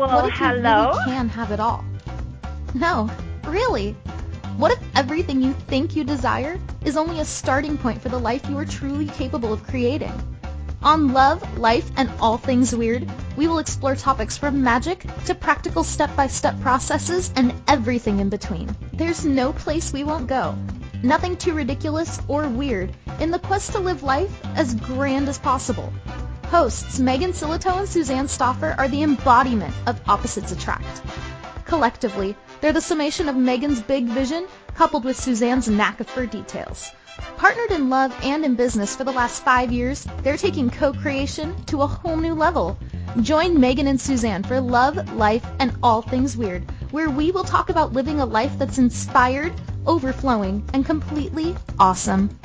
Well, what if hello? You really can have it all? No, really. What if everything you think you desire is only a starting point for the life you are truly capable of creating? On Love, Life, and All Things Weird, we will explore topics from magic to practical step-by-step processes and everything in between. There's no place we won't go. Nothing too ridiculous or weird in the quest to live life as grand as possible. Hosts Megan Sillito and Suzanne Stauffer are the embodiment of Opposites Attract. Collectively, they're the summation of Megan's big vision coupled with Suzanne's knack for details. Partnered in love and in business for the last 5 years, they're taking co-creation to a whole new level. Join Megan and Suzanne for Love, Life, and All Things Weird, where we will talk about living a life that's inspired, overflowing, and completely awesome.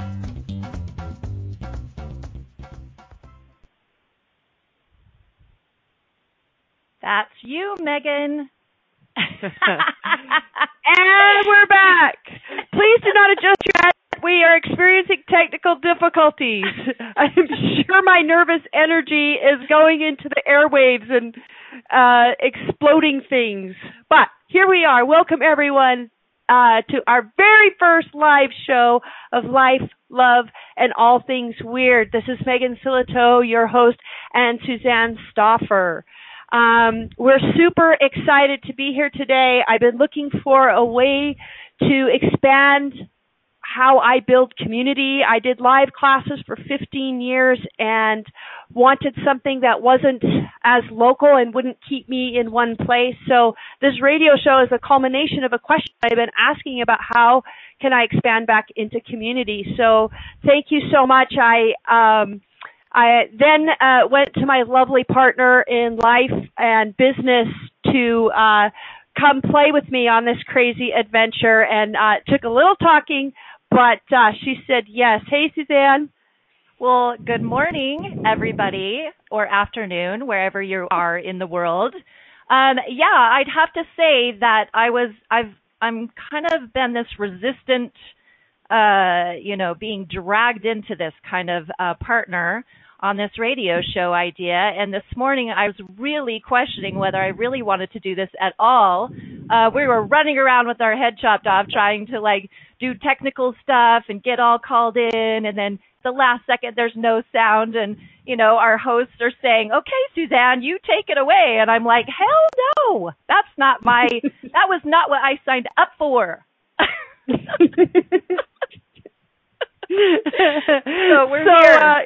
That's you, Megan. And we're back. Please do not adjust your head. We are experiencing technical difficulties. I'm sure my nervous energy is going into the airwaves and exploding things. But here we are. Welcome, everyone, to our very first live show of Life, Love, and All Things Weird. This is Megan Sillito, your host, and Suzanne Stauffer. We're super excited to be here today. I've been looking for a way to expand how I build community. I did live classes for 15 years and wanted something that wasn't as local and wouldn't keep me in one place. So this radio show is a culmination of a question I've been asking about how can I expand back into community. So thank you so much. I then went to my lovely partner in life and business to come play with me on this crazy adventure, and it took a little talking, but she said yes. Hey, Suzanne. Well, good morning, everybody, or afternoon, wherever you are in the world. Yeah, I'd have to say that I'm kind of been this resistant, being dragged into this kind of partner on this radio show idea. And this morning I was really questioning whether I really wanted to do this at all. We were running around with our head chopped off trying to do technical stuff and get all called in. And then the last second there's no sound. And, our hosts are saying, okay, Suzanne, you take it away. And I'm like, hell no, that's not that was not what I signed up for. So we're here.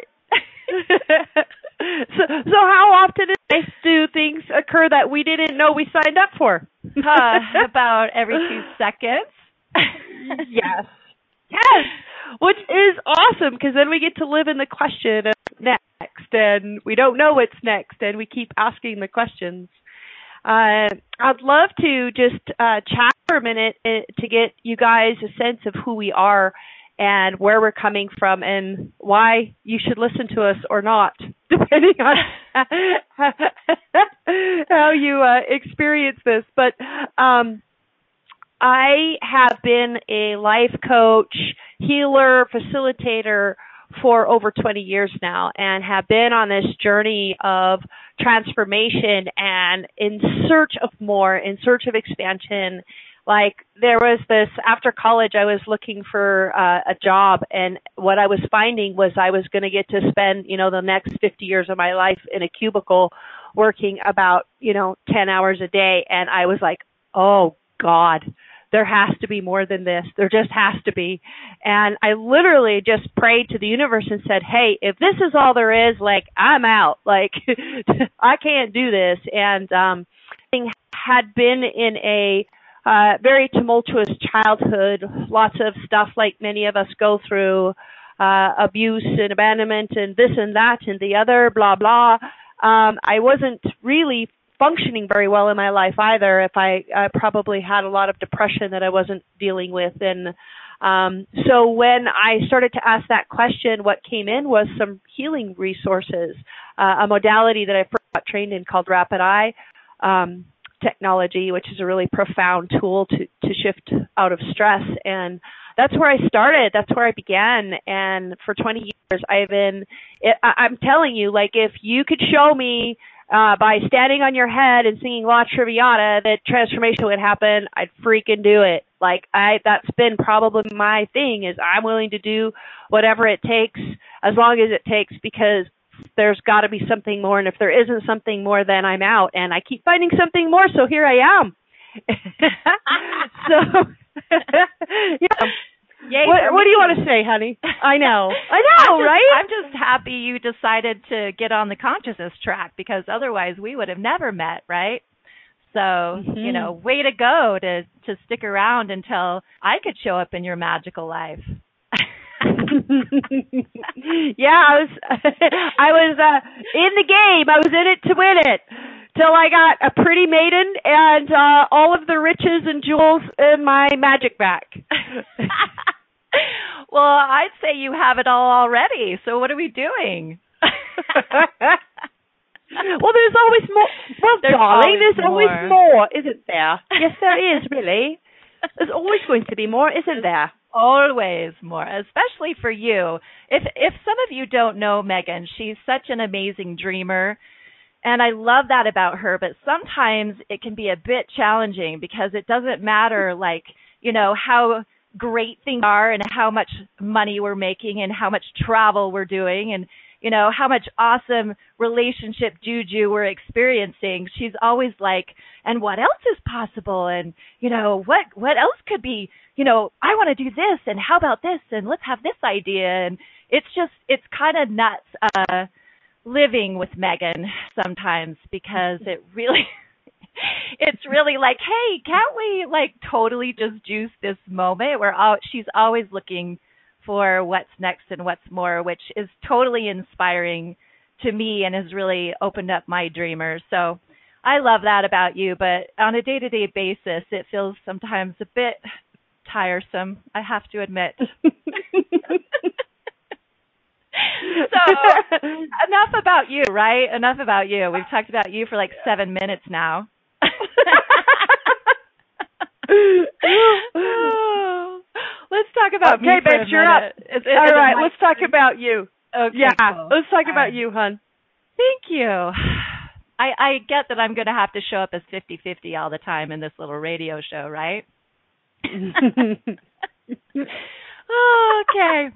So how often do things occur that we didn't know we signed up for? About every 2 seconds. Yes. Yes. Which is awesome, because then we get to live in the question of next, and we don't know what's next, and we keep asking the questions. I'd love to just chat for a minute to get you guys a sense of who we are and where we're coming from and why you should listen to us or not, depending on how you experience this. But I have been a life coach, healer, facilitator for over 20 years now, and have been on this journey of transformation and in search of more, in search of expansion. Like, there was this, after college, I was looking for a job, and what I was finding was I was going to get to spend, the next 50 years of my life in a cubicle working about, 10 hours a day. And I was like, oh, God, there has to be more than this. There just has to be. And I literally just prayed to the universe and said, hey, if this is all there is, I'm out. I can't do this. And had been in a very tumultuous childhood, lots of stuff like many of us go through, abuse and abandonment and this and that and the other, blah, blah. I wasn't really functioning very well in my life either. If I probably had a lot of depression that I wasn't dealing with. And so when I started to ask that question, what came in was some healing resources, a modality that I first got trained in called Rapid Eye technology, which is a really profound tool to shift out of stress. And that's where I started. That's where I began. And for 20 years, I'm telling you, if you could show me by standing on your head and singing La Traviata that transformation would happen, I'd freaking do it. Like, that's been probably my thing, is I'm willing to do whatever it takes, as long as it takes, because there's got to be something more. And if there isn't something more, then I'm out. And I keep finding something more, so here I am. So, yeah. What do you want to say, honey? I know, right? I'm just happy you decided to get on the consciousness track, because otherwise we would have never met, right? So, you know, way to go to stick around until I could show up in your magical life. Yeah, I was in the game. I was in it to win it. Till I got a pretty maiden and all of the riches and jewels in my magic bag. Well, I'd say you have it all already. So what are we doing? Well, there's always more. Well, darling, there's always more, isn't there? Yes, there is, really. There's always going to be more, isn't there? Always more, especially for you. If some of you don't know Megan, she's such an amazing dreamer. And I love that about her, but sometimes it can be a bit challenging, because it doesn't matter, like, you know, how great things are and how much money we're making and how much travel we're doing and, you know, how much awesome relationship juju we're experiencing. She's always like, and what else is possible? And, you know, what else could be, you know, I want to do this, and how about this? And let's have this idea. And it's just, it's kind of nuts. Living with Megan sometimes, because it's really like, hey, can't we like totally just juice this moment? She's always looking for what's next and what's more, which is totally inspiring to me and has really opened up my dreamers. So I love that about you, but on a day-to-day basis, it feels sometimes a bit tiresome, I have to admit. So enough about you, right? Enough about you. We've talked about you for like 7 minutes now. Let's talk about me for a minute. Okay, bitch, you're up. All right, let's talk about you. Okay, yeah, cool. Let's talk about you, hon. Thank you. I get that I'm going to have to show up as 50-50 all the time in this little radio show, right? Oh, okay.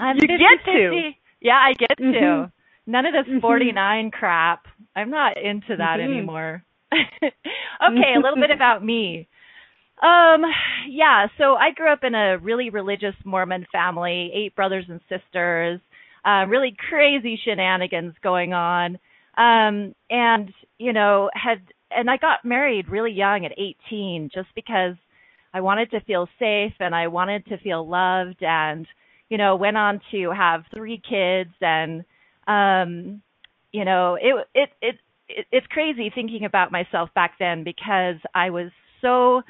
I'm 50, get to. 50. Yeah, I get to. None of this 49 crap. I'm not into that anymore. Okay, a little bit about me. Yeah, so I grew up in a really religious Mormon family, 8 brothers and sisters, really crazy shenanigans going on. And, you know, I got married really young at 18, just because I wanted to feel safe and I wanted to feel loved, and, you know, went on to have 3 kids, and, you know, it's crazy thinking about myself back then, because I was so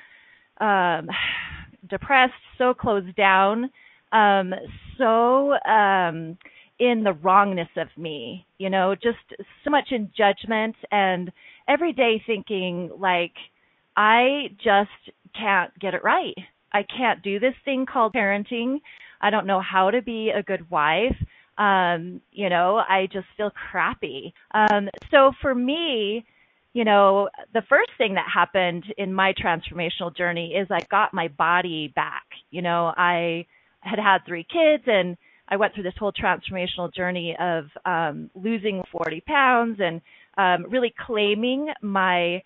depressed, so closed down, so in the wrongness of me, you know, just so much in judgment, and every day thinking like, I just can't get it right. I can't do this thing called parenting. I don't know how to be a good wife. You know, I just feel crappy. So for me, you know, the first thing that happened in my transformational journey is I got my body back. You know, I had 3 kids, and I went through this whole transformational journey of losing 40 pounds and really claiming my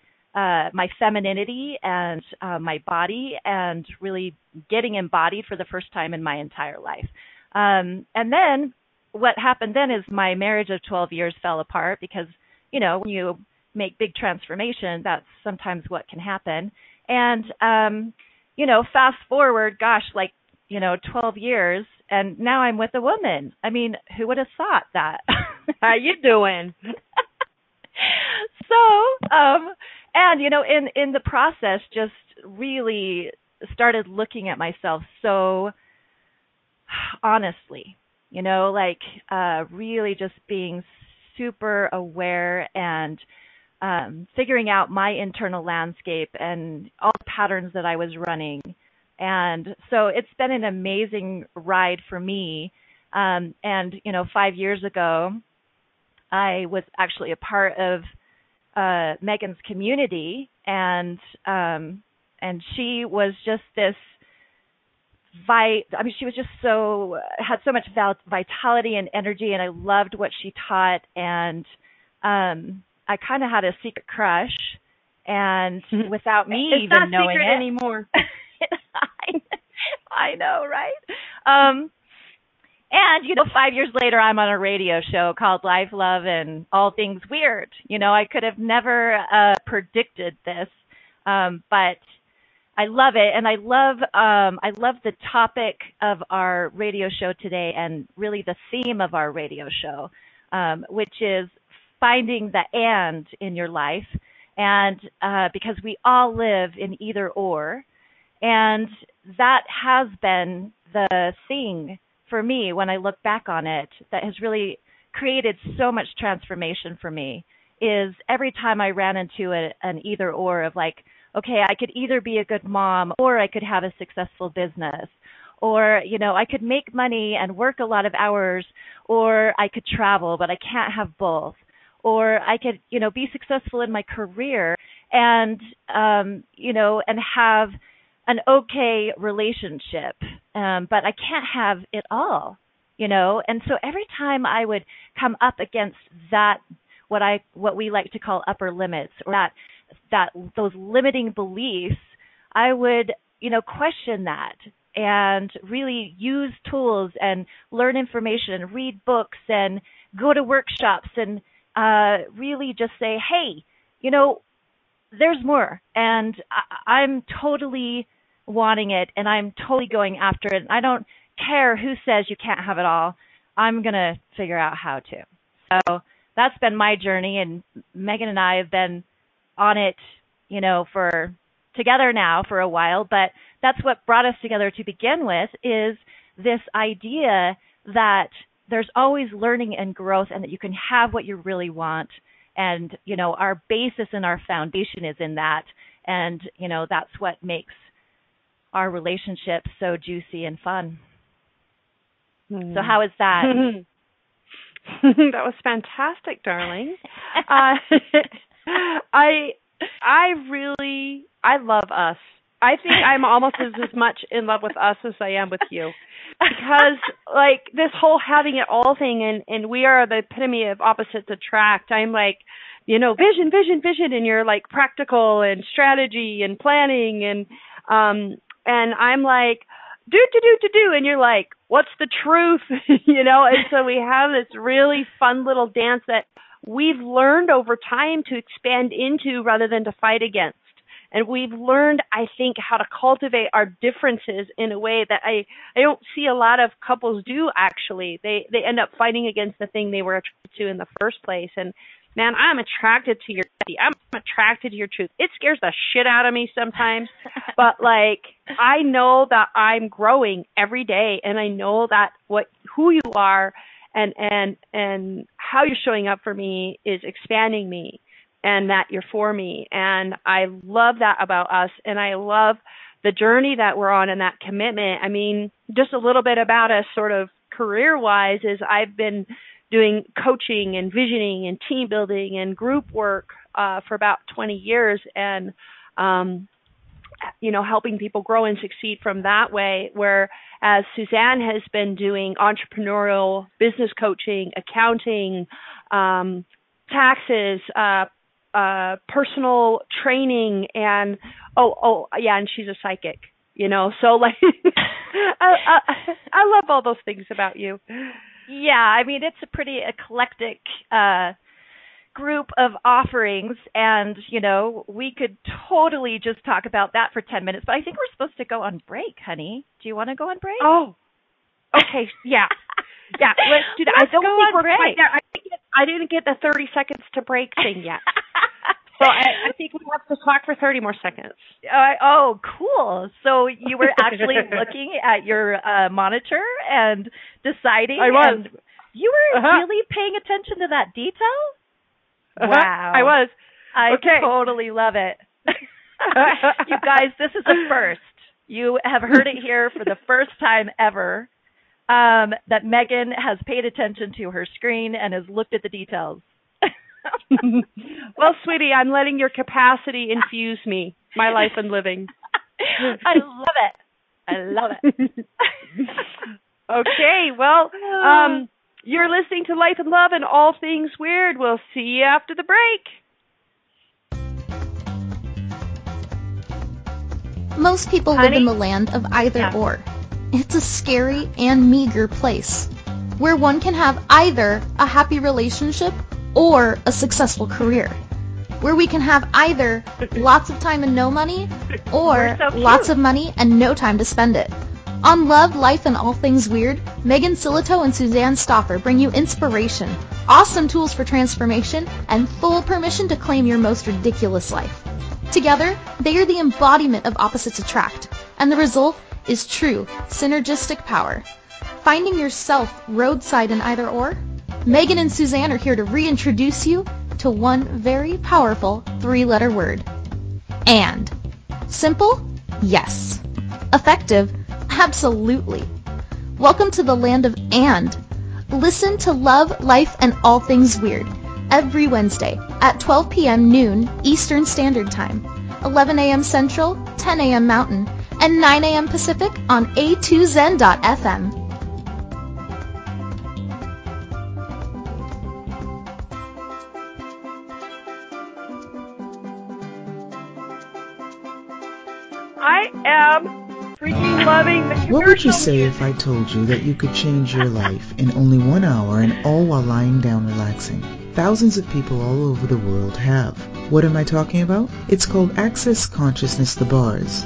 femininity and my body, and really getting embodied for the first time in my entire life. And then what happened then is my marriage of 12 years fell apart, because, you know, when you make big transformation, that's sometimes what can happen. And, you know, fast forward, gosh, like, you know, 12 years, and now I'm with a woman. I mean, who would have thought that? How you doing? So, and, you know, in the process, just really started looking at myself so honestly, you know, like really just being super aware and figuring out my internal landscape and all the patterns that I was running. And so it's been an amazing ride for me. And, you know, 5 years ago, I was actually a part of Megan's community, and she was just this she was just had so much vitality and energy, and I loved what she taught, and I kind of had a secret crush, and without me it's even knowing it anymore. I know, right? And, 5 years later, I'm on a radio show called Live, Love, and All Things Weird. I could have never predicted this, but I love it. And I love the topic of our radio show today, and really the theme of our radio show, which is finding the and in your life. And because we all live in either or, and that has been the thing for me, when I look back on it, that has really created so much transformation for me, is every time I ran into an either or of like, okay, I could either be a good mom, or I could have a successful business, or, I could make money and work a lot of hours, or I could travel, but I can't have both, or I could, be successful in my career and have an okay relationship, but I can't have it all, And so every time I would come up against that, what we like to call upper limits, or those limiting beliefs, I would, question that and really use tools and learn information and read books and go to workshops and really just say, hey, there's more, and I'm totally wanting it, and I'm totally going after it. I don't care who says you can't have it all. I'm going to figure out how to. So that's been my journey, and Megan and I have been on it, for together now for a while, but that's what brought us together to begin with, is this idea that there's always learning and growth, and that you can have what you really want. And, our basis and our foundation is in that. And, that's what makes our relationship so juicy and fun. Mm. So how is that? That was fantastic, darling. I love us. I think I'm almost as much in love with us as I am with you, because like this whole having it all thing, and we are the epitome of opposites attract. I'm like, vision, vision, vision, and you're like practical and strategy and planning, and I'm like, do, do, do, do, do, and you're like, what's the truth? And so we have this really fun little dance that we've learned over time to expand into rather than to fight against. And we've learned, I think, how to cultivate our differences in a way that I don't see a lot of couples do, actually. They end up fighting against the thing they were attracted to in the first place. And, man, I'm attracted to your truth. I'm attracted to your truth. It scares the shit out of me sometimes. But, like, I know that I'm growing every day. And I know that who you are and how you're showing up for me is expanding me, and that you're for me. And I love that about us, and I love the journey that we're on and that commitment. I mean, just a little bit about us sort of career-wise is I've been doing coaching and visioning and team building and group work for about 20 years and, helping people grow and succeed from that way, whereas Suzanne has been doing entrepreneurial business coaching, accounting, taxes, personal training, and and she's a psychic, so like I love all those things about you. Yeah, I mean, it's a pretty eclectic group of offerings, and we could totally just talk about that for 10 minutes, but I think we're supposed to go on break, honey. Do you want to go on break? Oh, okay. Yeah, let's do that. I don't think we're quite there. I didn't get the 30 seconds to break thing yet. So I think we have to talk for 30 more seconds. Cool. So you were actually looking at your monitor and deciding. I was. And you were really paying attention to that detail? Wow. I was. I totally love it. You guys, this is a first. You have heard it here for the first time ever. that Megan has paid attention to her screen and has looked at the details. Well, sweetie, I'm letting your capacity infuse me, my life and living. I love it. I love it. Okay, well, you're listening to Life and Love and All Things Weird. We'll see you after the break. Most people live in the land of either or. It's a scary and meager place where one can have either a happy relationship or a successful career, where we can have either lots of time and no money or lots of money and no time to spend it. On Love, Life, and All Things Weird, Megan Sillito and Suzanne Stauffer bring you inspiration, awesome tools for transformation, and full permission to claim your most ridiculous life. Together, they are the embodiment of opposites attract, and the result is true, synergistic power. Finding yourself roadside in either or? Megan and Suzanne are here to reintroduce you to one very powerful three-letter word. And. Simple? Yes. Effective? Absolutely. Welcome to the land of and. Listen to Love, Life, and All Things Weird every Wednesday at 12 p.m. noon Eastern Standard Time, 11 a.m. Central, 10 a.m. Mountain, and 9 a.m. Pacific on A2Zen.fm. I am freaking loving the commercial. What would you say if I told you that you could change your life in only 1 hour and all while lying down relaxing? Thousands of people all over the world have. What am I talking about? It's called Access Consciousness, the bars.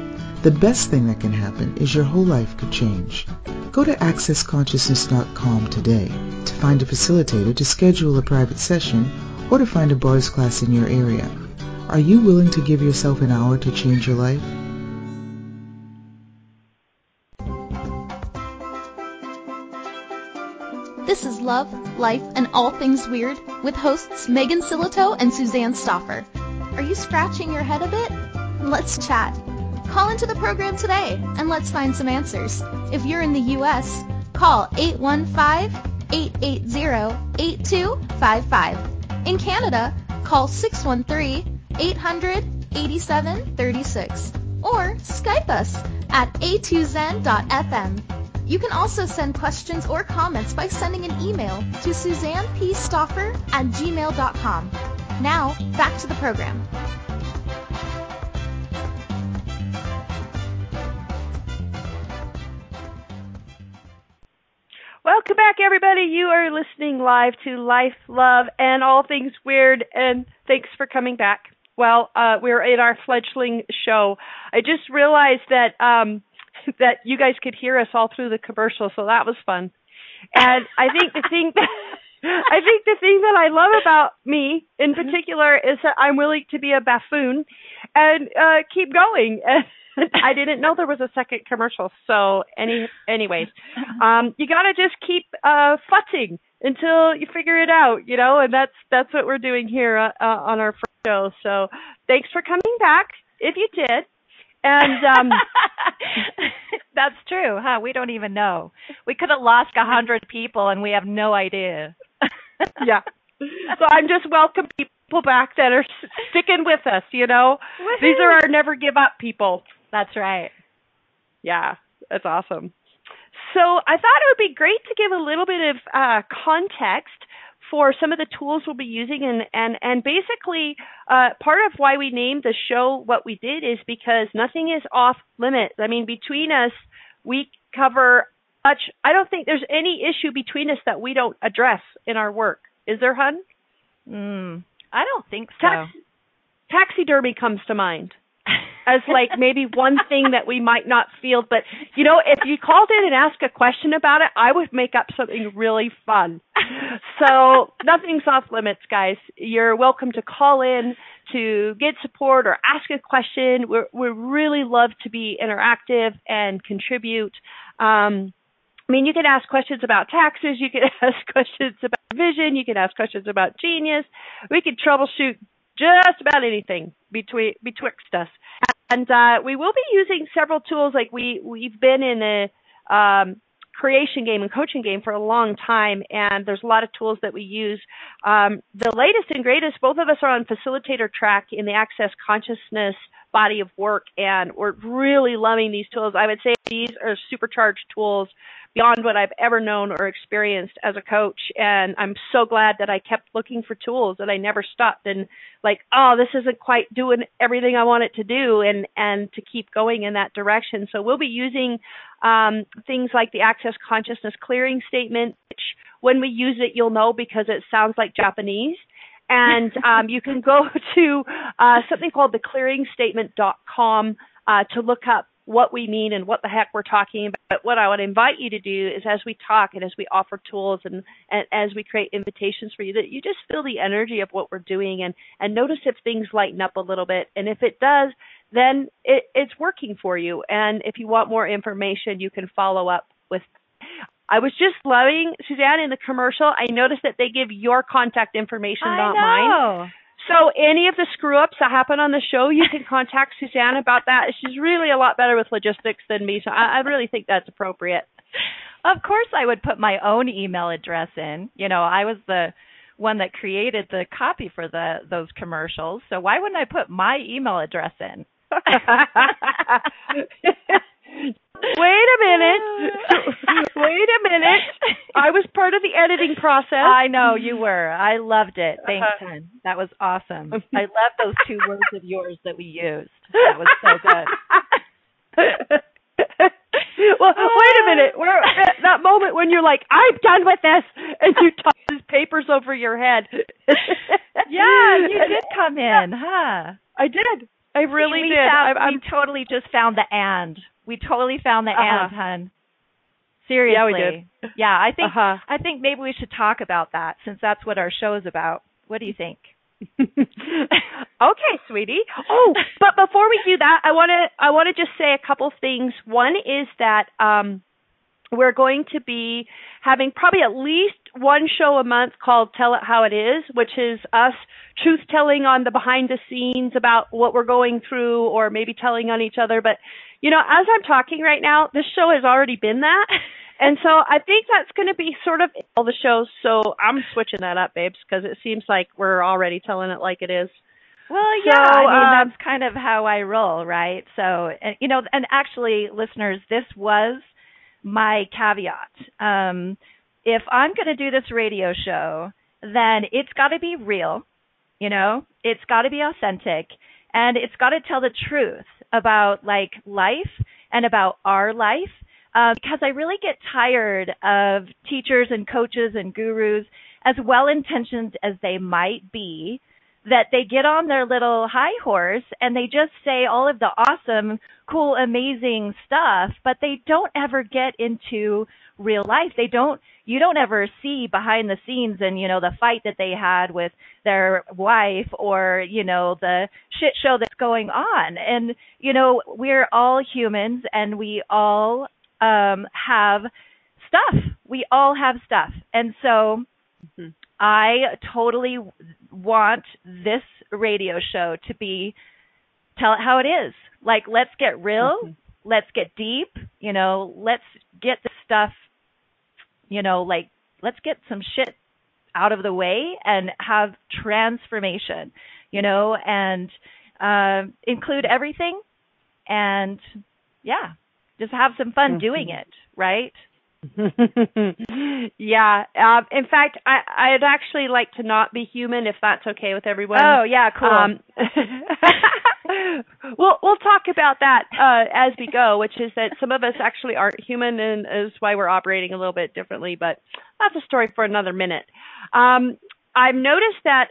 The best thing that can happen is your whole life could change. Go to accessconsciousness.com today to find a facilitator to schedule a private session or to find a bars class in your area. Are you willing to give yourself an hour to change your life? This is Love, Life, and All Things Weird with hosts Megan Sillito and Suzanne Stauffer. Are you scratching your head a bit? Let's chat. Call into the program today and let's find some answers. If you're in the U.S., call 815-880-8255. In Canada, call 613-800-8736 or Skype us at a2zen.fm. You can also send questions or comments by sending an email to suzannepstauffer@gmail.com. Now, back to the program. Welcome back, everybody. You are listening live to Life, Love, and All Things Weird, and thanks for coming back. Well, we're in our fledgling show. I just realized that you guys could hear us all through the commercial, so that was fun. And I think the thing that I love about me in particular is that I'm willing to be a buffoon and keep going. And I didn't know there was a second commercial, so anyways, you gotta just keep futzing until you figure it out, you know. And that's what we're doing here on our first show. So thanks for coming back, if you did. And that's true, huh? We don't even know. We could have lost 100 people, and we have no idea. Yeah. So I'm just welcome people back that are sticking with us, you know. Woo-hoo. These are our never give up people. That's right. Yeah, that's awesome. So I thought it would be great to give a little bit of context for some of the tools we'll be using. And basically, part of why we named the show what we did is because nothing is off limits. I mean, between us, we cover much. I don't think there's any issue between us that we don't address in our work. Is there, hun? I don't think so. Taxidermy comes to mind. as like maybe one thing that we might not feel. But, you know, if you called in and asked a question about it, I would make up something really fun. So nothing's off limits, guys. You're welcome to call in to get support or ask a question. We really love to be interactive and contribute. I mean, you can ask questions about taxes. You can ask questions about vision. You can ask questions about genius. We can troubleshoot just about anything betwixt us. And we will be using several tools. Like we've been in a creation game and coaching game for a long time, and there's a lot of tools that we use. The latest and greatest, both of us are on facilitator track in the Access Consciousness body of work, and we're really loving these tools. I would say these are supercharged tools beyond what I've ever known or experienced as a coach, and I'm so glad that I kept looking for tools, that I never stopped and like, oh, this isn't quite doing everything I want it to do, and to keep going in that direction. So we'll be using things like the Access Consciousness clearing statement, which when we use it, you'll know because it sounds like Japanese. And you can go to something called the clearingstatement.com to look up what we mean and what the heck we're talking about. But what I would invite you to do is, as we talk and as we offer tools and as we create invitations for you, that you just feel the energy of what we're doing and notice if things lighten up a little bit. And if it does, then it's working for you. And if you want more information, you can follow up with. I was just loving, Suzanne, in the commercial, I noticed that they give your contact information, not mine. So any of the screw-ups that happen on the show, you can contact Suzanne about that. She's really a lot better with logistics than me, so I really think that's appropriate. Of course I would put my own email address in. You know, I was the one that created the copy for those commercials, so why wouldn't I put my email address in? Wait a minute. I was part of the editing process. I know you were. I loved it. Thanks, hon. That was awesome. I love those two words of yours that we used. That was so good. Well, wait a minute. We're at that moment when you're like, I'm done with this, and you toss these papers over your head. Yeah, you did come in, huh? I did. I really did. We totally just found the and. We totally found the and, hun. Seriously. Yeah, we did. Yeah, I think I think maybe we should talk about that, since that's what our show is about. What do you think? Okay, sweetie. Oh, but before we do that, I want to just say a couple things. One is that we're going to be having probably at least one show a month called Tell It How It Is, which is us truth-telling on the behind the scenes about what we're going through, or maybe telling on each other. But, you know, as I'm talking right now, this show has already been that. And so I think that's going to be sort of all the shows. So I'm switching that up, babes, because it seems like we're already telling it like it is. Well, yeah, so, I mean, that's kind of how I roll, right? So, you know, and actually, listeners, this was my caveat. If I'm going to do this radio show, then it's got to be real, you know, it's got to be authentic, and it's got to tell the truth about like life and about our life, because I really get tired of teachers and coaches and gurus, as well-intentioned as they might be, that they get on their little high horse and they just say all of the awesome, cool, amazing stuff, but they don't ever get into real life. You don't ever see behind the scenes and, you know, the fight that they had with their wife, or, you know, the shit show that's going on. And, you know, we're all humans, and we all have stuff. We all have stuff. And so I totally want this radio show to be Tell It How It Is. Like, let's get real. Let's get deep. You know, let's get the stuff, you know, like, let's get some shit out of the way and have transformation, you know, and include everything. And, yeah, just have some fun doing it, right? Yeah. In fact, I'd actually like to not be human, if that's okay with everyone. Oh, yeah, cool. We'll talk about that as we go, which is that some of us actually aren't human, and is why we're operating a little bit differently. But that's a story for another minute. I've noticed that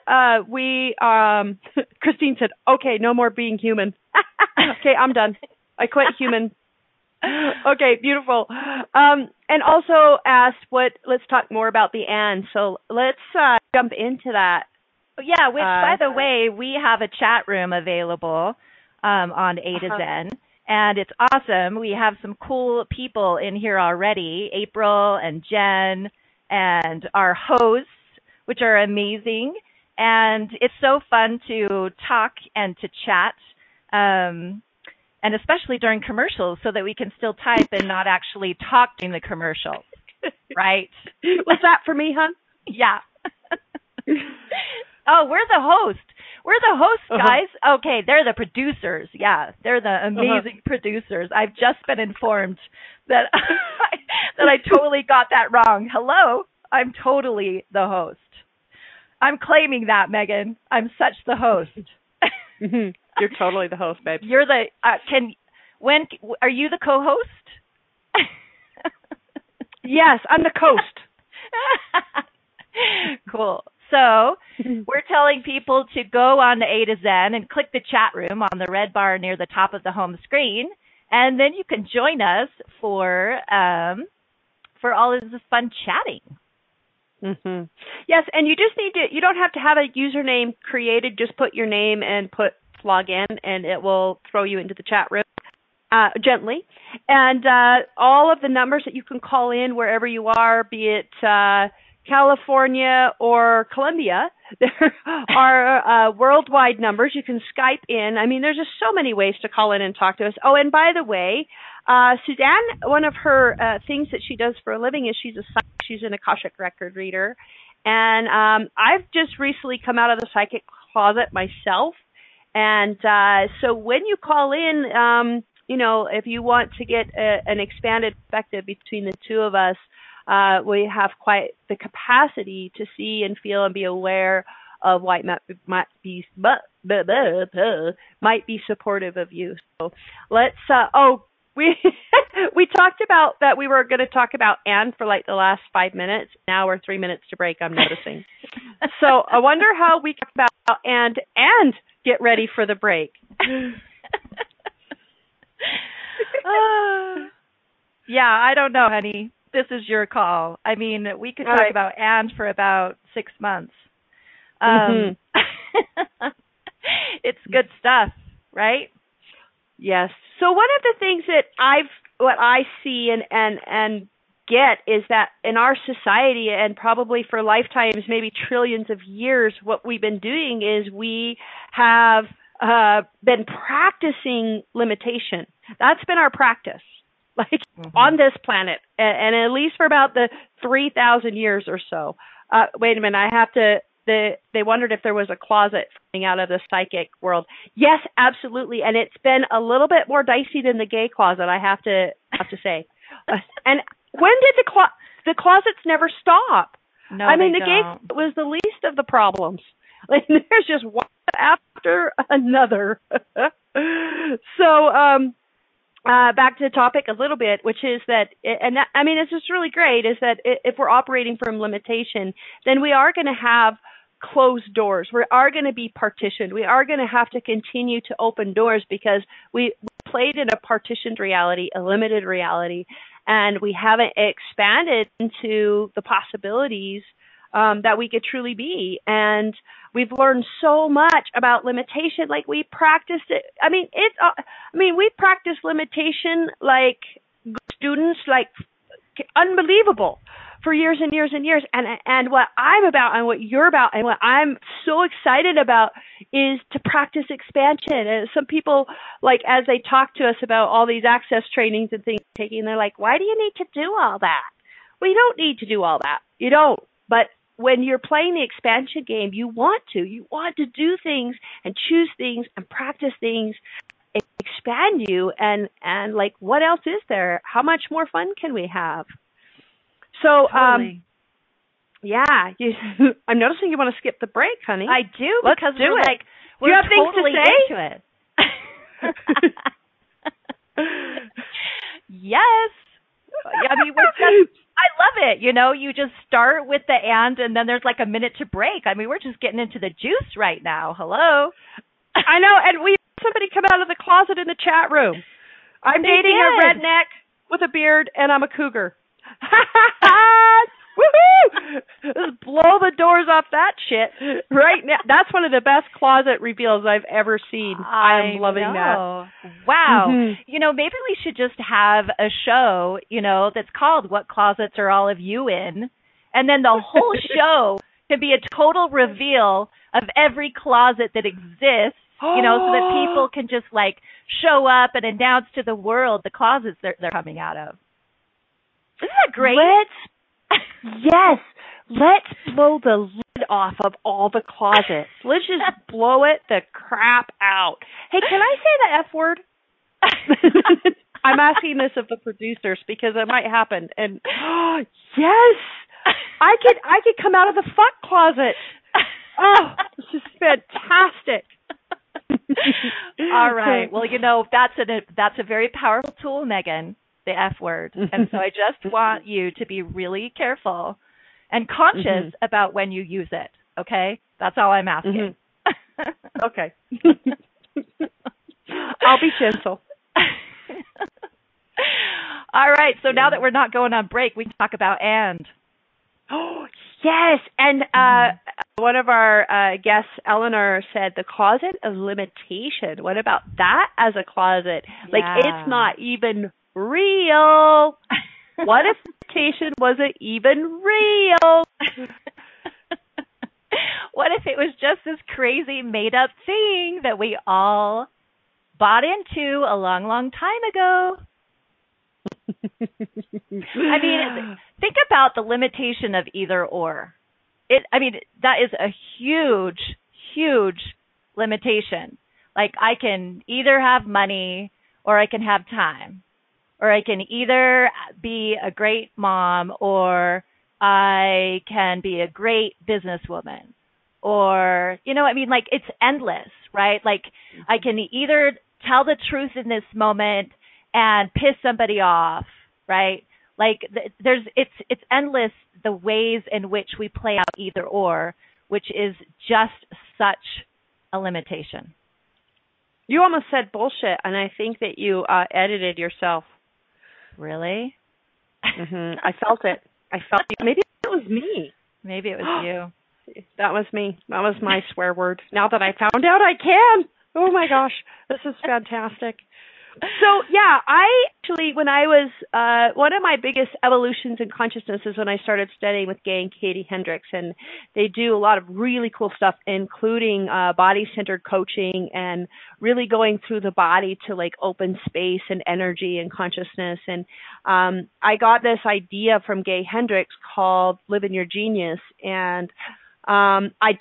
Christine said, okay, no more being human. Okay, I'm done. I quit human. Okay, beautiful. And also asked let's talk more about the and. So let's jump into that. Yeah, which, by the way, we have a chat room available on A to Zen. And it's awesome. We have some cool people in here already, April and Jen and our hosts, which are amazing. And it's so fun to talk and to chat, and especially during commercials so that we can still type and not actually talk during the commercials, right? Was that for me, hon? Yeah. Oh, we're the host. We're the hosts, guys. Uh-huh. Okay, they're the producers. Yeah, they're the amazing producers. I've just been informed that I totally got that wrong. Hello, I'm totally the host. I'm claiming that, Megan. I'm such the host. Mm-hmm. You're totally the host, babe. You're the are you the co-host? Yes, I'm the coast. Cool. So we're telling people to go on the A to Zen and click the chat room on the red bar near the top of the home screen, and then you can join us for all of this fun chatting. Mm-hmm. Yes, and you just need to. You don't have to have a username created. Just put your name and put log in, and it will throw you into the chat room gently. And all of the numbers that you can call in wherever you are, be it California or Colombia, there are worldwide numbers. You can Skype in. I mean, there's just so many ways to call in and talk to us. Oh, and by the way, Suzanne, one of her things that she does for a living is she's an Akashic record reader. And I've just recently come out of the psychic closet myself. And so when you call in, if you want to get an expanded perspective between the two of us, we have quite the capacity to see and feel and be aware of what might be supportive of you. So let's. We we talked about that we were going to talk about and for like the last 5 minutes. Now we're 3 minutes to break. I'm noticing. So I wonder how we talk about and get ready for the break. Yeah, I don't know, honey. This is your call. I mean, we could talk about and for about 6 months. It's good stuff, right? Yes. So one of the things that I see and get is that in our society, and probably for lifetimes, maybe trillions of years, what we've been doing is we have been practicing limitation. That's been our practice. On this planet, and at least for about the 3,000 years or so. Wait a minute, I have to, they wondered if there was a closet coming out of the psychic world. Yes, absolutely, and it's been a little bit more dicey than the gay closet, I have to say. And when did the closets never stop? No, I mean, gay closet was the least of the problems. Like, there's just one after another. So, back to the topic a little bit, which is that, I mean, it's just really great, is that if we're operating from limitation, then we are going to have closed doors. We are going to be partitioned. We are going to have to continue to open doors because we played in a partitioned reality, a limited reality, and we haven't expanded into the possibilities that we could truly be. And we've learned so much about limitation. Like, we practiced it. I mean, we practice limitation like students, like unbelievable for years and years and years. And what I'm about and what you're about and what I'm so excited about is to practice expansion. And some people, like, as they talk to us about all these access trainings and things taking, they're like, why do you need to do all that? Well, you don't need to do all that. You don't. But when you're playing the expansion game, you want to do things and choose things and practice things and expand you. And like, what else is there? How much more fun can we have? So, totally. I'm noticing you want to skip the break, honey. I do. Let's because do we're it. Like, we're you have totally things to say? Into it. Yes. I mean, we're just, I love it. You know, you just start with the and then there's like a minute to break. I mean, we're just getting into the juice right now. Hello. I know. And we had somebody come out of the closet in the chat room. I'm dating a redneck with a beard and I'm a cougar. Woohoo! Just blow the doors off that shit right now. That's one of the best closet reveals I've ever seen. I'm loving that. Wow. Mm-hmm. You know, maybe we should just have a show, you know, that's called What Closets Are All of You In? And then the whole show can be a total reveal of every closet that exists, you know, so that people can just like show up and announce to the world the closets they're coming out of. Isn't that great? Yes, let's blow the lid off of all the closets. Let's just blow it the crap out. Hey, can I say the F word? I'm asking this of the producers because it might happen. And yes, I could come out of the fuck closet. Oh, this is fantastic. All right. Well, you know, that's a very powerful tool, Megan. The F word. And so I just want you to be really careful and conscious about when you use it. Okay? That's all I'm asking. Mm-hmm. Okay. I'll be gentle. All right. So now that we're not going on break, we can talk about and. Oh, yes. And one of our guests, Eleanor, said the closet of limitation. What about that as a closet? Yeah. Like, it's not even real. What if limitation wasn't even real? What if it was just this crazy made-up thing that we all bought into a long, long time ago? I mean, think about the limitation of either or. That is a huge, huge limitation. Like, I can either have money or I can have time. Or I can either be a great mom, or I can be a great businesswoman, or, you know, I mean, like, it's endless, right? Like, I can either tell the truth in this moment and piss somebody off, right? Like, it's endless the ways in which we play out either or, which is just such a limitation. You almost said bullshit, and I think that you edited yourself. Really? Mm-hmm. I felt it. Maybe it was me. Maybe it was you. That was me. That was my swear word. Now that I found out I can. Oh, my gosh. This is fantastic. So, yeah, I actually, when I was, one of my biggest evolutions in consciousness is when I started studying with Gay and Katie Hendricks, and they do a lot of really cool stuff, including body-centered coaching and really going through the body to, like, open space and energy and consciousness. And I got this idea from Gay Hendricks called Living Your Genius, and oh, my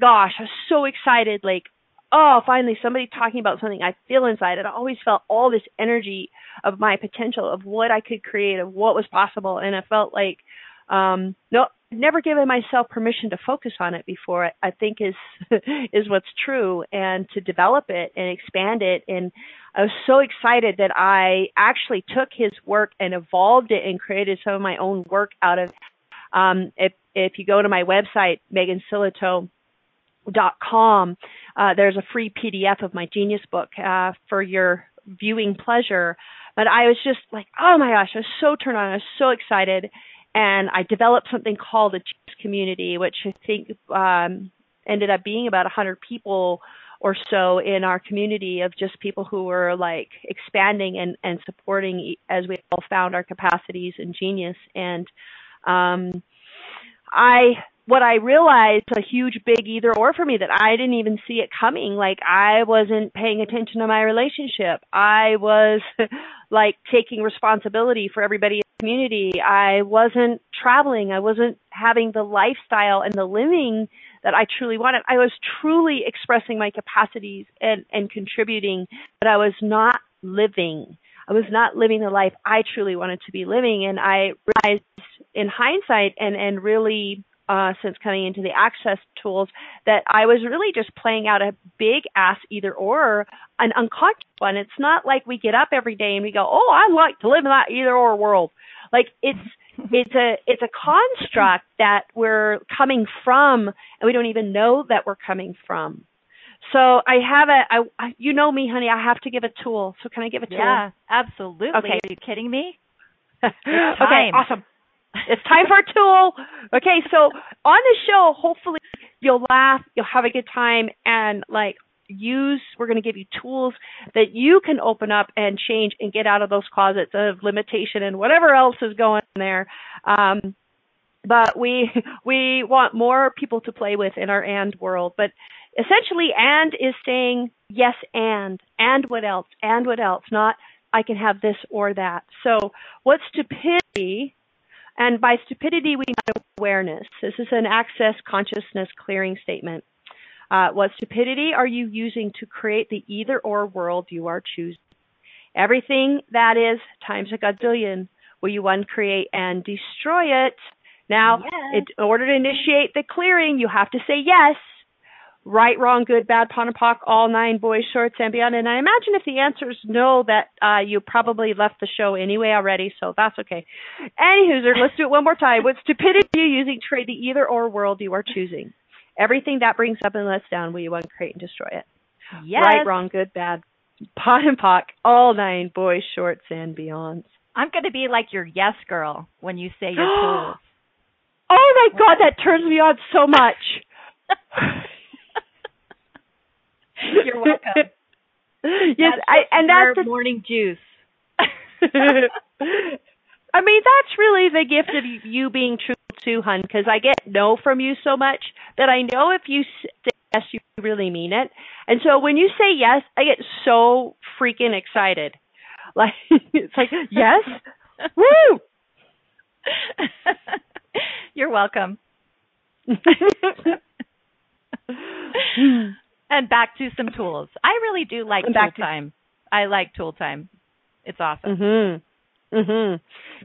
gosh, I was so excited, like, oh, finally, somebody talking about something I feel inside. And I always felt all this energy of my potential, of what I could create, of what was possible. And I felt like, no, never given myself permission to focus on it before, I think is what's true, and to develop it and expand it. And I was so excited that I actually took his work and evolved it and created some of my own work out of, if you go to my website, Megan Sillito, .com. There's a free PDF of my Genius book for your viewing pleasure. But I was just like, oh my gosh, I was so turned on. I was so excited. And I developed something called a Genius community, which I think ended up being about 100 people or so in our community of just people who were like expanding and supporting as we all found our capacities and genius. And what I realized, a huge big either or for me, that I didn't even see it coming. Like, I wasn't paying attention to my relationship. I was like taking responsibility for everybody in the community. I wasn't traveling. I wasn't having the lifestyle and the living that I truly wanted. I was truly expressing my capacities and contributing, but I was not living. I was not living the life I truly wanted to be living. And I realized in hindsight and really since coming into the access tools, that I was really just playing out a big ass either or, an unconscious one. It's not like we get up every day and we go, oh, I like to live in that either or world. Like it's a construct that we're coming from, and we don't even know that we're coming from. So I have I you know me, honey, I have to give a tool. So can I give a tool? Yeah, absolutely. Okay. Are you kidding me? Okay, awesome. It's time for a tool. Okay, so on the show, hopefully you'll laugh, you'll have a good time, and we're going to give you tools that you can open up and change and get out of those closets of limitation and whatever else is going on there. But we want more people to play with in our and world. But essentially, and is saying yes, and what else, not I can have this or that. So what's stupidity? And by stupidity, we mean awareness. This is an access consciousness clearing statement. What stupidity are you using to create the either or world you are choosing? Everything that is times a gazillion, will you uncreate and destroy it? Now, yes. In order to initiate the clearing, you have to say yes. Right, wrong, good, bad, pon and pock, all nine, boys, shorts, and beyond. And I imagine if the answer is no, that you probably left the show anyway already, so that's okay. Anywho, let's do it one more time. What stupidity are you using to create the either or world you are choosing? Everything that brings up and lets down, will you uncreate and destroy it? Yes. Right, wrong, good, bad, pon and pock, all nine, boys, shorts, and beyond. I'm going to be like your yes girl when you say your tools. Oh, my God, that turns me on so much. You're welcome. Yes, that's the morning juice. I mean, that's really the gift of you being true to, hun, because I get no from you so much that I know if you say yes, you really mean it. And so when you say yes, I get so freaking excited. Like, it's like, yes? Woo! You're welcome. And back to some tools. I really do like tool time. I like tool time. It's awesome. Mm-hmm. Mm-hmm.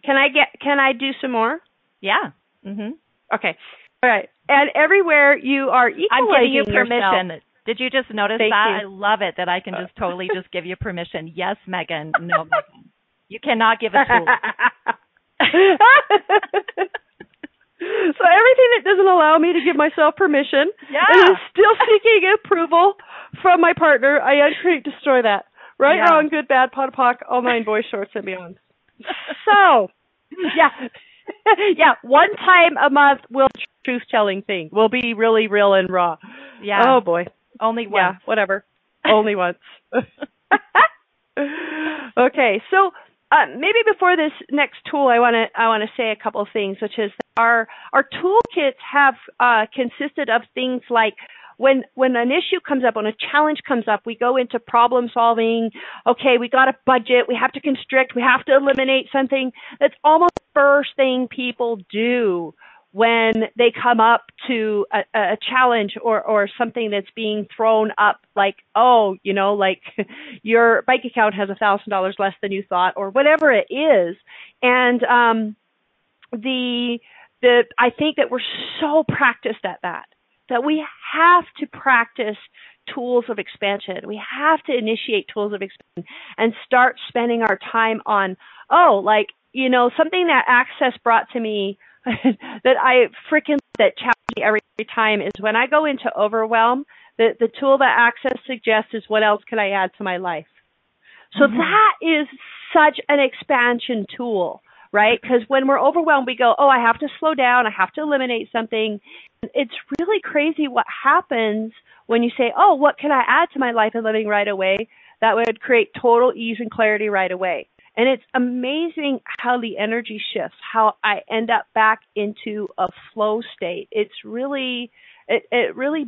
Can I do some more? Yeah. Mm-hmm. Okay. All right. And everywhere you are equalizing yourself. I'm giving you permission. Did you just notice that? I love it that I can just totally just give you permission. Yes, Megan. No, Megan. You cannot give a tool. So everything that doesn't allow me to give myself permission and is still seeking approval from my partner, I uncreate, destroy that. Right, wrong, good, bad, pot, pock, all nine, boys, shorts, and beyond. So, one time a month will truth-telling thing. We'll be really real and raw. Yeah. Oh, boy. Only once. Yeah, whatever. Only once. Okay, so... maybe before this next tool, I want to say a couple of things, which is that our toolkits have consisted of things like when an issue comes up, when a challenge comes up, we go into problem solving. Okay, we got a budget, we have to constrict, we have to eliminate something. That's almost the first thing people do when they come up to a challenge or something that's being thrown up, like, oh, you know, like your bank account has $1,000 less than you thought or whatever it is. And I think that we're so practiced at that we have to practice tools of expansion. We have to initiate tools of expansion and start spending our time on, something that Access brought to me that I freaking that challenge me every time is when I go into overwhelm, the tool that Access suggests is what else can I add to my life? So that is such an expansion tool, right? Because when we're overwhelmed, we go, oh, I have to slow down. I have to eliminate something. It's really crazy what happens when you say, oh, what can I add to my life and living right away? That would create total ease and clarity right away. And it's amazing how the energy shifts, how I end up back into a flow state. It really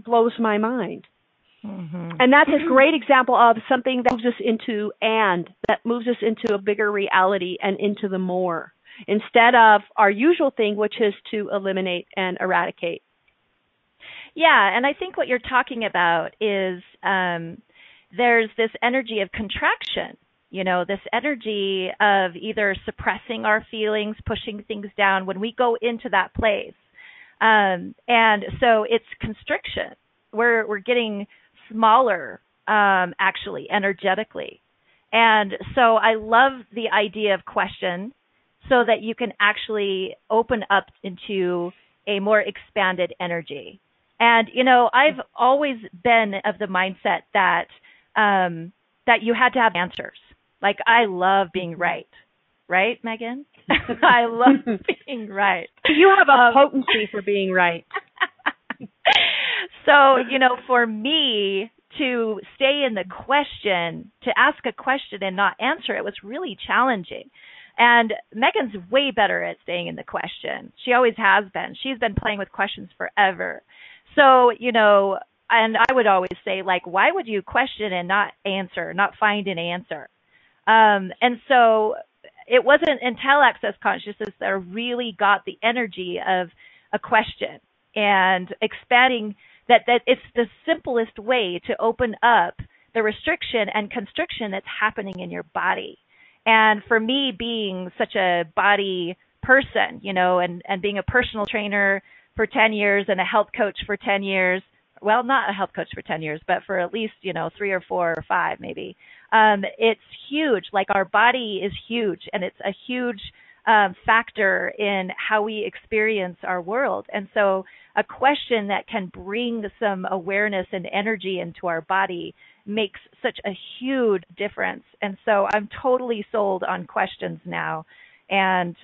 blows my mind. Mm-hmm. And that's a great example of something that moves us into a bigger reality and into the more, instead of our usual thing, which is to eliminate and eradicate. Yeah, and I think what you're talking about is there's this energy of contraction. You know, this energy of either suppressing our feelings, pushing things down. When we go into that place, And so it's constriction. We're getting smaller, actually, energetically. And so I love the idea of question so that you can actually open up into a more expanded energy. And, you know, I've always been of the mindset that that you had to have answers. Like, I love being right. Right, Megan? I love being right. You have a potency for being right. So, you know, for me to stay in the question, to ask a question and not answer it was really challenging. And Megan's way better at staying in the question. She always has been. She's been playing with questions forever. So, you know, and I would always say, like, why would you question and not answer, not find an answer? And so it wasn't until Access Consciousness that I really got the energy of a question and expanding that it's the simplest way to open up the restriction and constriction that's happening in your body. And for me, being such a body person, you know, and being a personal trainer for 10 years and a health coach for 10 years, well, not a health coach for 10 years, but for at least, you know, 3 or 4 or 5 maybe, it's huge. Like, our body is huge, and it's a huge factor in how we experience our world. And so a question that can bring some awareness and energy into our body makes such a huge difference. And so I'm totally sold on questions now. And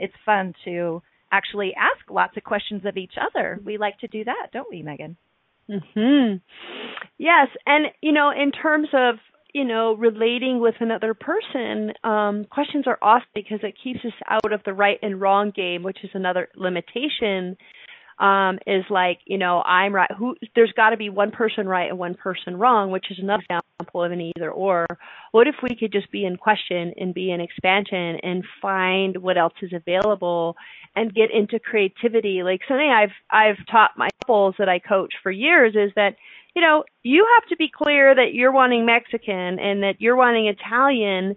it's fun to actually ask lots of questions of each other. We like to do that, don't we, Megan? Mm-hmm. Yes. And, you know, in terms of, you know, relating with another person, questions are awesome because it keeps us out of the right and wrong game, which is another limitation. Is like, you know, I'm right. There's got to be one person right and one person wrong, which is another example of an either or. What if we could just be in question and be in expansion and find what else is available and get into creativity? Like, something I've taught my couples that I coach for years is that, you know, you have to be clear that you're wanting Mexican and that you're wanting Italian.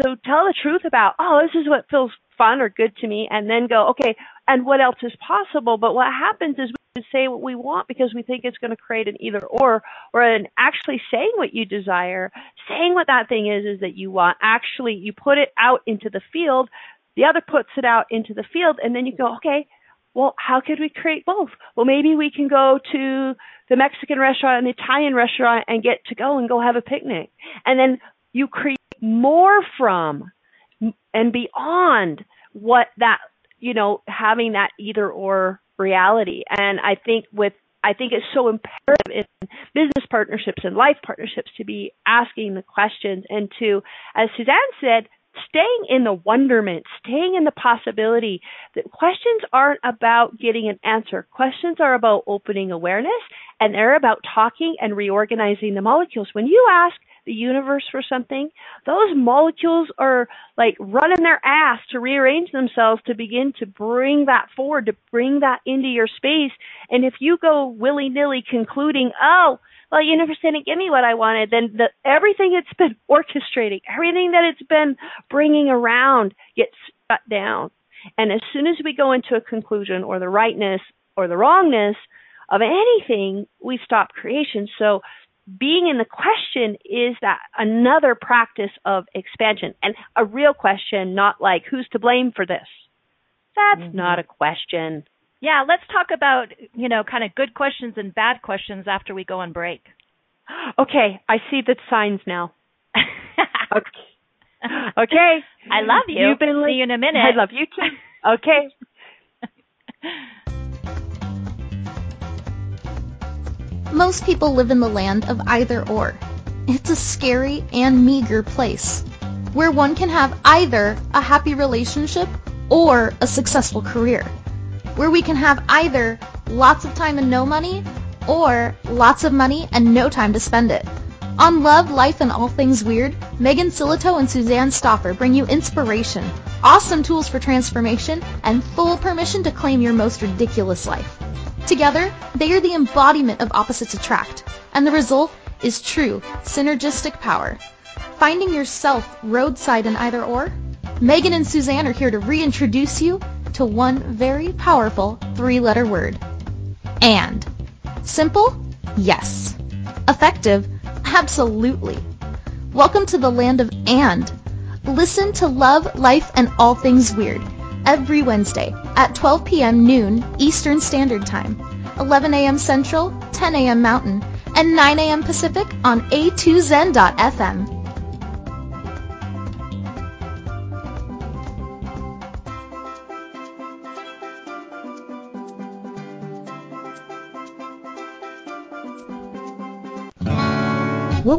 So tell the truth about, oh, this is what feels fun or good to me, and then go, okay, and what else is possible? But what happens is we say what we want because we think it's going to create an either or an actually saying what you desire, saying what that thing is that you want. Actually, you put it out into the field, the other puts it out into the field, and then you go, okay, well, how could we create both? Well, maybe we can go to the Mexican restaurant and the Italian restaurant and get to go and go have a picnic. And then you create more from and beyond what that, you know, having that either or reality. And I think it's so imperative in business partnerships and life partnerships to be asking the questions and to, as Suzanne said, staying in the wonderment, staying in the possibility that questions aren't about getting an answer. Questions are about opening awareness, and they're about talking and reorganizing the molecules. When you ask the universe for something, those molecules are like running their ass to rearrange themselves to begin to bring that forward, to bring that into your space. And if you go willy-nilly concluding, oh, well, universe didn't give me what I wanted, then everything it's been orchestrating, everything that it's been bringing around gets shut down. And as soon as we go into a conclusion or the rightness or the wrongness of anything, we stop creation. So being in the question is that another practice of expansion, and a real question, not like, who's to blame for this? That's not a question. Yeah, let's talk about, you know, kind of good questions and bad questions after we go on break. Okay, I see the signs now. Okay. I love you. See you in a minute. I love you too. Okay. Most people live in the land of either or. It's a scary and meager place where one can have either a happy relationship or a successful career, where we can have either lots of time and no money or lots of money and no time to spend it. On Love, Life, and All Things Weird, Megan Sillito and Suzanne Stauffer bring you inspiration, awesome tools for transformation, and full permission to claim your most ridiculous life. Together, they are the embodiment of opposites attract, and the result is true synergistic power. Finding yourself roadside in either or? Megan and Suzanne are here to reintroduce you to one very powerful three-letter word. And. Simple? Yes. Effective? Absolutely. Welcome to the land of and. Listen to Love, Life, and All Things Weird every Wednesday at 12 p.m. noon Eastern Standard Time, 11 a.m. Central, 10 a.m. Mountain, and 9 a.m. Pacific on A2Zen.fm. What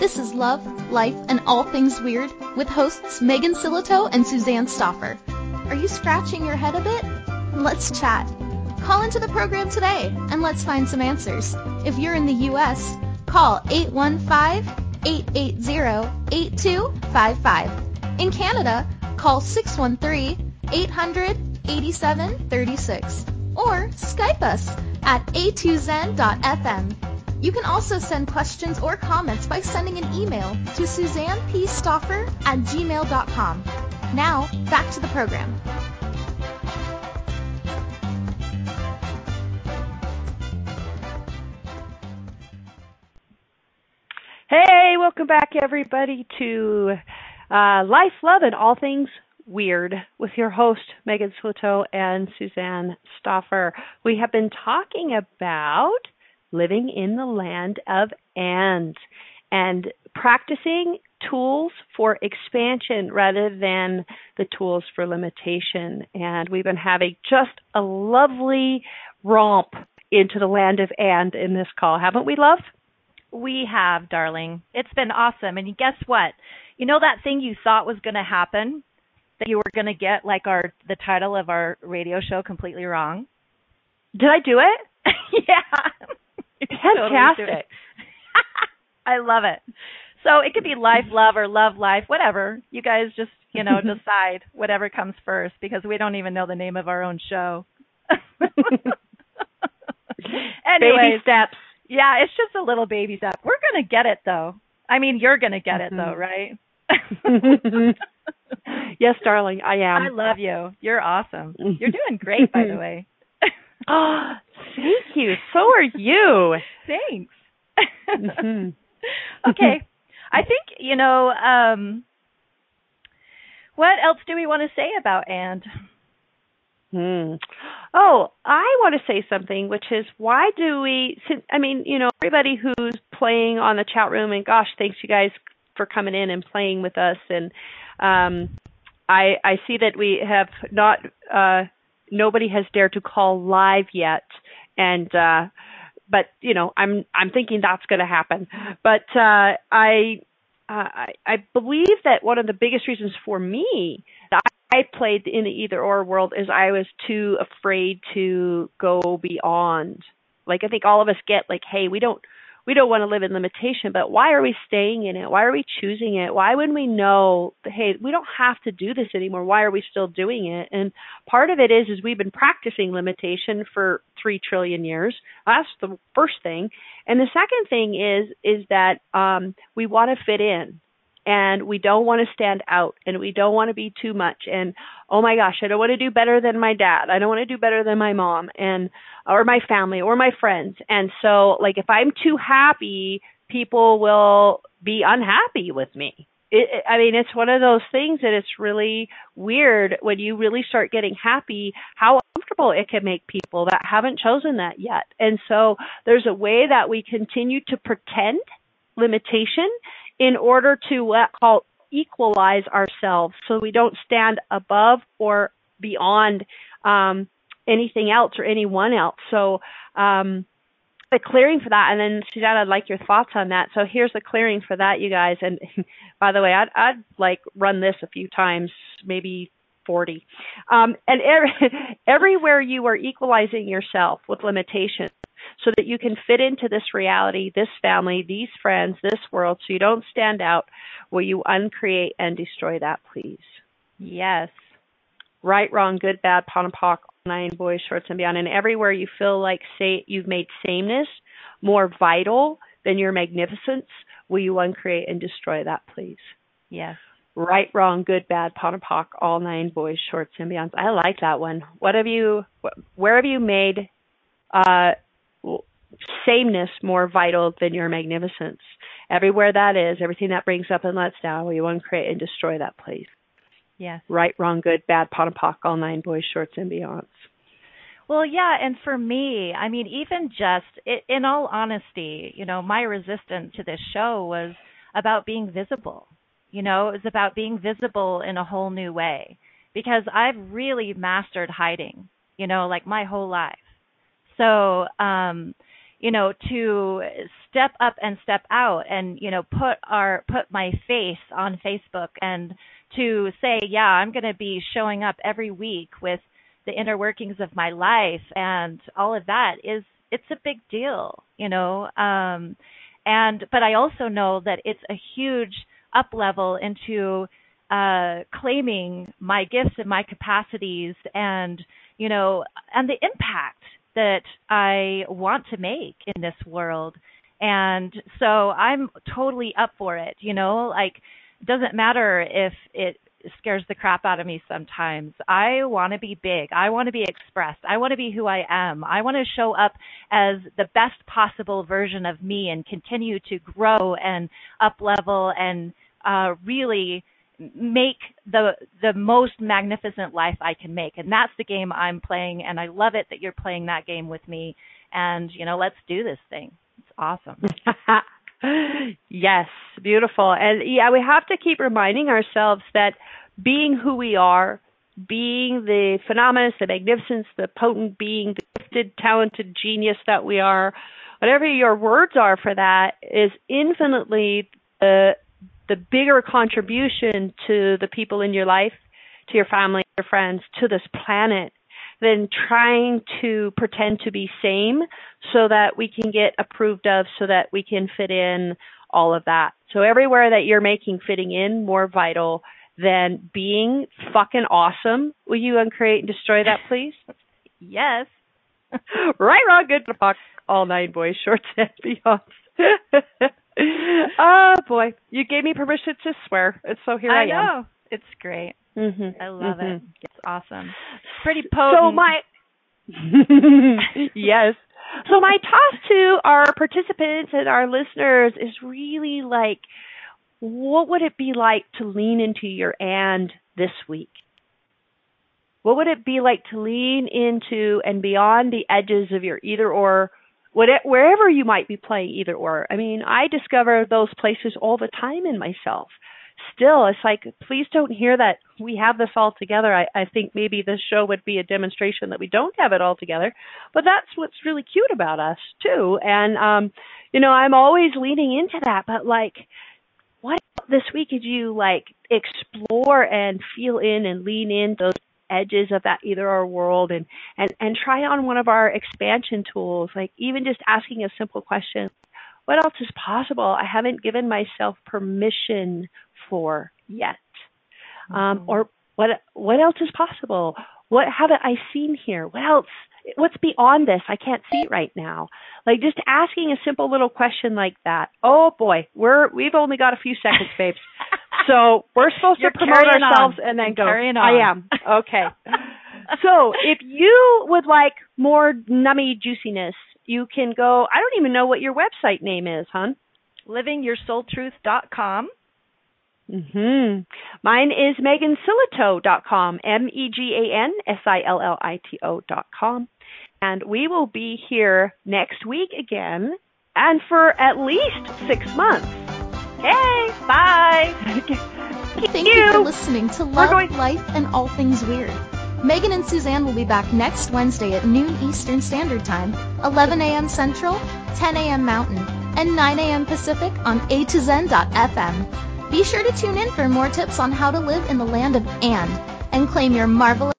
This is Love, Life, and All Things Weird with hosts Megan Sillito and Suzanne Stauffer. Are you scratching your head a bit? Let's chat. Call into the program today and let's find some answers. If you're in the U.S., call 815-880-8255. In Canada, call 613-800-8736 or Skype us at a2zen.fm. You can also send questions or comments by sending an email to suzannepstauffer@gmail.com. Now, back to the program. Hey, welcome back, everybody, to Life, Love, and All Things Weird with your host, Megan Sillito and Suzanne Stauffer. We have been talking about living in the land of and practicing tools for expansion rather than the tools for limitation. And we've been having just a lovely romp into the land of and in this call, haven't we, love? We have, darling. It's been awesome. And guess what? You know that thing you thought was going to happen, that you were going to get, like the title of our radio show, completely wrong? Did I do it? Yeah. Fantastic. I love it. So it could be life, love, or love, life, whatever. You guys just, decide whatever comes first, because we don't even know the name of our own show. Anyways, baby steps. Yeah, it's just a little baby step. We're going to get it, though. I mean, you're going to get it, though, right? Yes, darling, I am. I love you. You're awesome. You're doing great, by the way. Oh, thank you. So are you. Thanks. Okay. I think, what else do we want to say about and? Oh, I want to say something, which is why do we, everybody who's playing on the chat room, and gosh, thanks you guys for coming in and playing with us. And I see that we have not, nobody has dared to call live yet, and but I'm thinking that's going to happen. But I believe that one of the biggest reasons for me that I played in the either or world is I was too afraid to go beyond. Like I think all of us get like, hey, we don't want to live in limitation, but why are we staying in it? Why are we choosing it? Why wouldn't we know, hey, we don't have to do this anymore. Why are we still doing it? And part of it is we've been practicing limitation for 3 trillion years. That's the first thing. And the second thing is that we want to fit in, and we don't want to stand out, and we don't want to be too much. And, oh, my gosh, I don't want to do better than my dad. I don't want to do better than my mom or my family or my friends. And so, like, if I'm too happy, people will be unhappy with me. I mean, it's one of those things that it's really weird when you really start getting happy, how comfortable it can make people that haven't chosen that yet. And so there's a way that we continue to pretend limitation in order to equalize ourselves so we don't stand above or beyond anything else or anyone else. So the clearing for that, and then Suzanne, I'd like your thoughts on that. So here's the clearing for that, you guys. And by the way, I'd like run this a few times, maybe 40. And everywhere you are equalizing yourself with limitations so that you can fit into this reality, this family, these friends, this world, so you don't stand out, will you uncreate and destroy that, please? Yes. Right, wrong, good, bad, pot and pock, nine boys, shorts and beyond. And everywhere you feel like you've made sameness more vital than your magnificence, will you uncreate and destroy that, please? Yes. Right, wrong, good, bad, pot and pock, all nine boys, shorts and beyond. I like that one. What have you? Where have you made sameness more vital than your magnificence? Everywhere that is, everything that brings up and lets down, will you uncreate and destroy that, please? Yes. Right, wrong, good, bad, pot and pock, all nine boys, shorts and beyonds. Well, yeah, and for me, I mean, even just in all honesty, you know, my resistance to this show was about being visible. You know, it was about being visible in a whole new way, because I've really mastered hiding, you know, like my whole life. So, you know, to step up and step out and, you know, put my face on Facebook and to say, yeah, I'm going to be showing up every week with the inner workings of my life and all of that it's a big deal, you know. But I also know that it's a huge up level into claiming my gifts and my capacities and, you know, and the impact that I want to make in this world. And so I'm totally up for it, you know, like it doesn't matter if it scares the crap out of me sometimes. I want to be big. I want to be expressed. I want to be who I am. I want to show up as the best possible version of me and continue to grow and up-level and really make the most magnificent life I can make. And that's the game I'm playing, and I love it that you're playing that game with me. And, you know, let's do this thing. It's awesome. Yes, beautiful. And yeah, we have to keep reminding ourselves that being who we are, being the phenomenous, the magnificence, the potent being, the gifted, talented genius that we are, whatever your words are for that, is infinitely the bigger contribution to the people in your life, to your family, your friends, to this planet, than trying to pretend to be same so that we can get approved of, so that we can fit in, all of that. So everywhere that you're making fitting in more vital than being fucking awesome, will you uncreate and destroy that, please? Yes. Right, wrong, good, all nine boys, shorts and beyonds. Oh boy, you gave me permission to swear. And so here I am. I know. It's great. Mm-hmm. I love it. It's awesome. Pretty potent. So my yes. So my toss to our participants and our listeners is really like, what would it be like to lean into your and this week? What would it be like to lean into and beyond the edges of your either or, wherever you might be playing either or? I mean, I discover those places all the time in myself. Still, it's like, please don't hear that we have this all together. I think maybe this show would be a demonstration that we don't have it all together, but that's what's really cute about us too. And, you know, I'm always leaning into that, but like, what this week did you like explore and feel in and lean in those edges of that either or world and try on one of our expansion tools, like even just asking a simple question. What else is possible I haven't given myself permission for yet? Or what else is possible? What haven't I seen here? What else? What's beyond this? I can't see right now. Like just asking a simple little question like that. Oh boy, we've only got a few seconds, babes. So we're supposed to promote ourselves and then go. I am. Okay. So if you would like more nummy juiciness, you can go, I don't even know what your website name is, hon. LivingYourSoulTruth.com. Mine is MeganSillito.com, MeganSillito.com. And we will be here next week again, and for at least 6 months. Okay, bye. Thank you for listening to Love, Life, and All Things Weird. Megan and Suzanne will be back next Wednesday at noon Eastern Standard Time, 11 a.m. Central, 10 a.m. Mountain, and 9 a.m. Pacific on A2Zen.fm. Be sure to tune in for more tips on how to live in the land of and claim your marvelous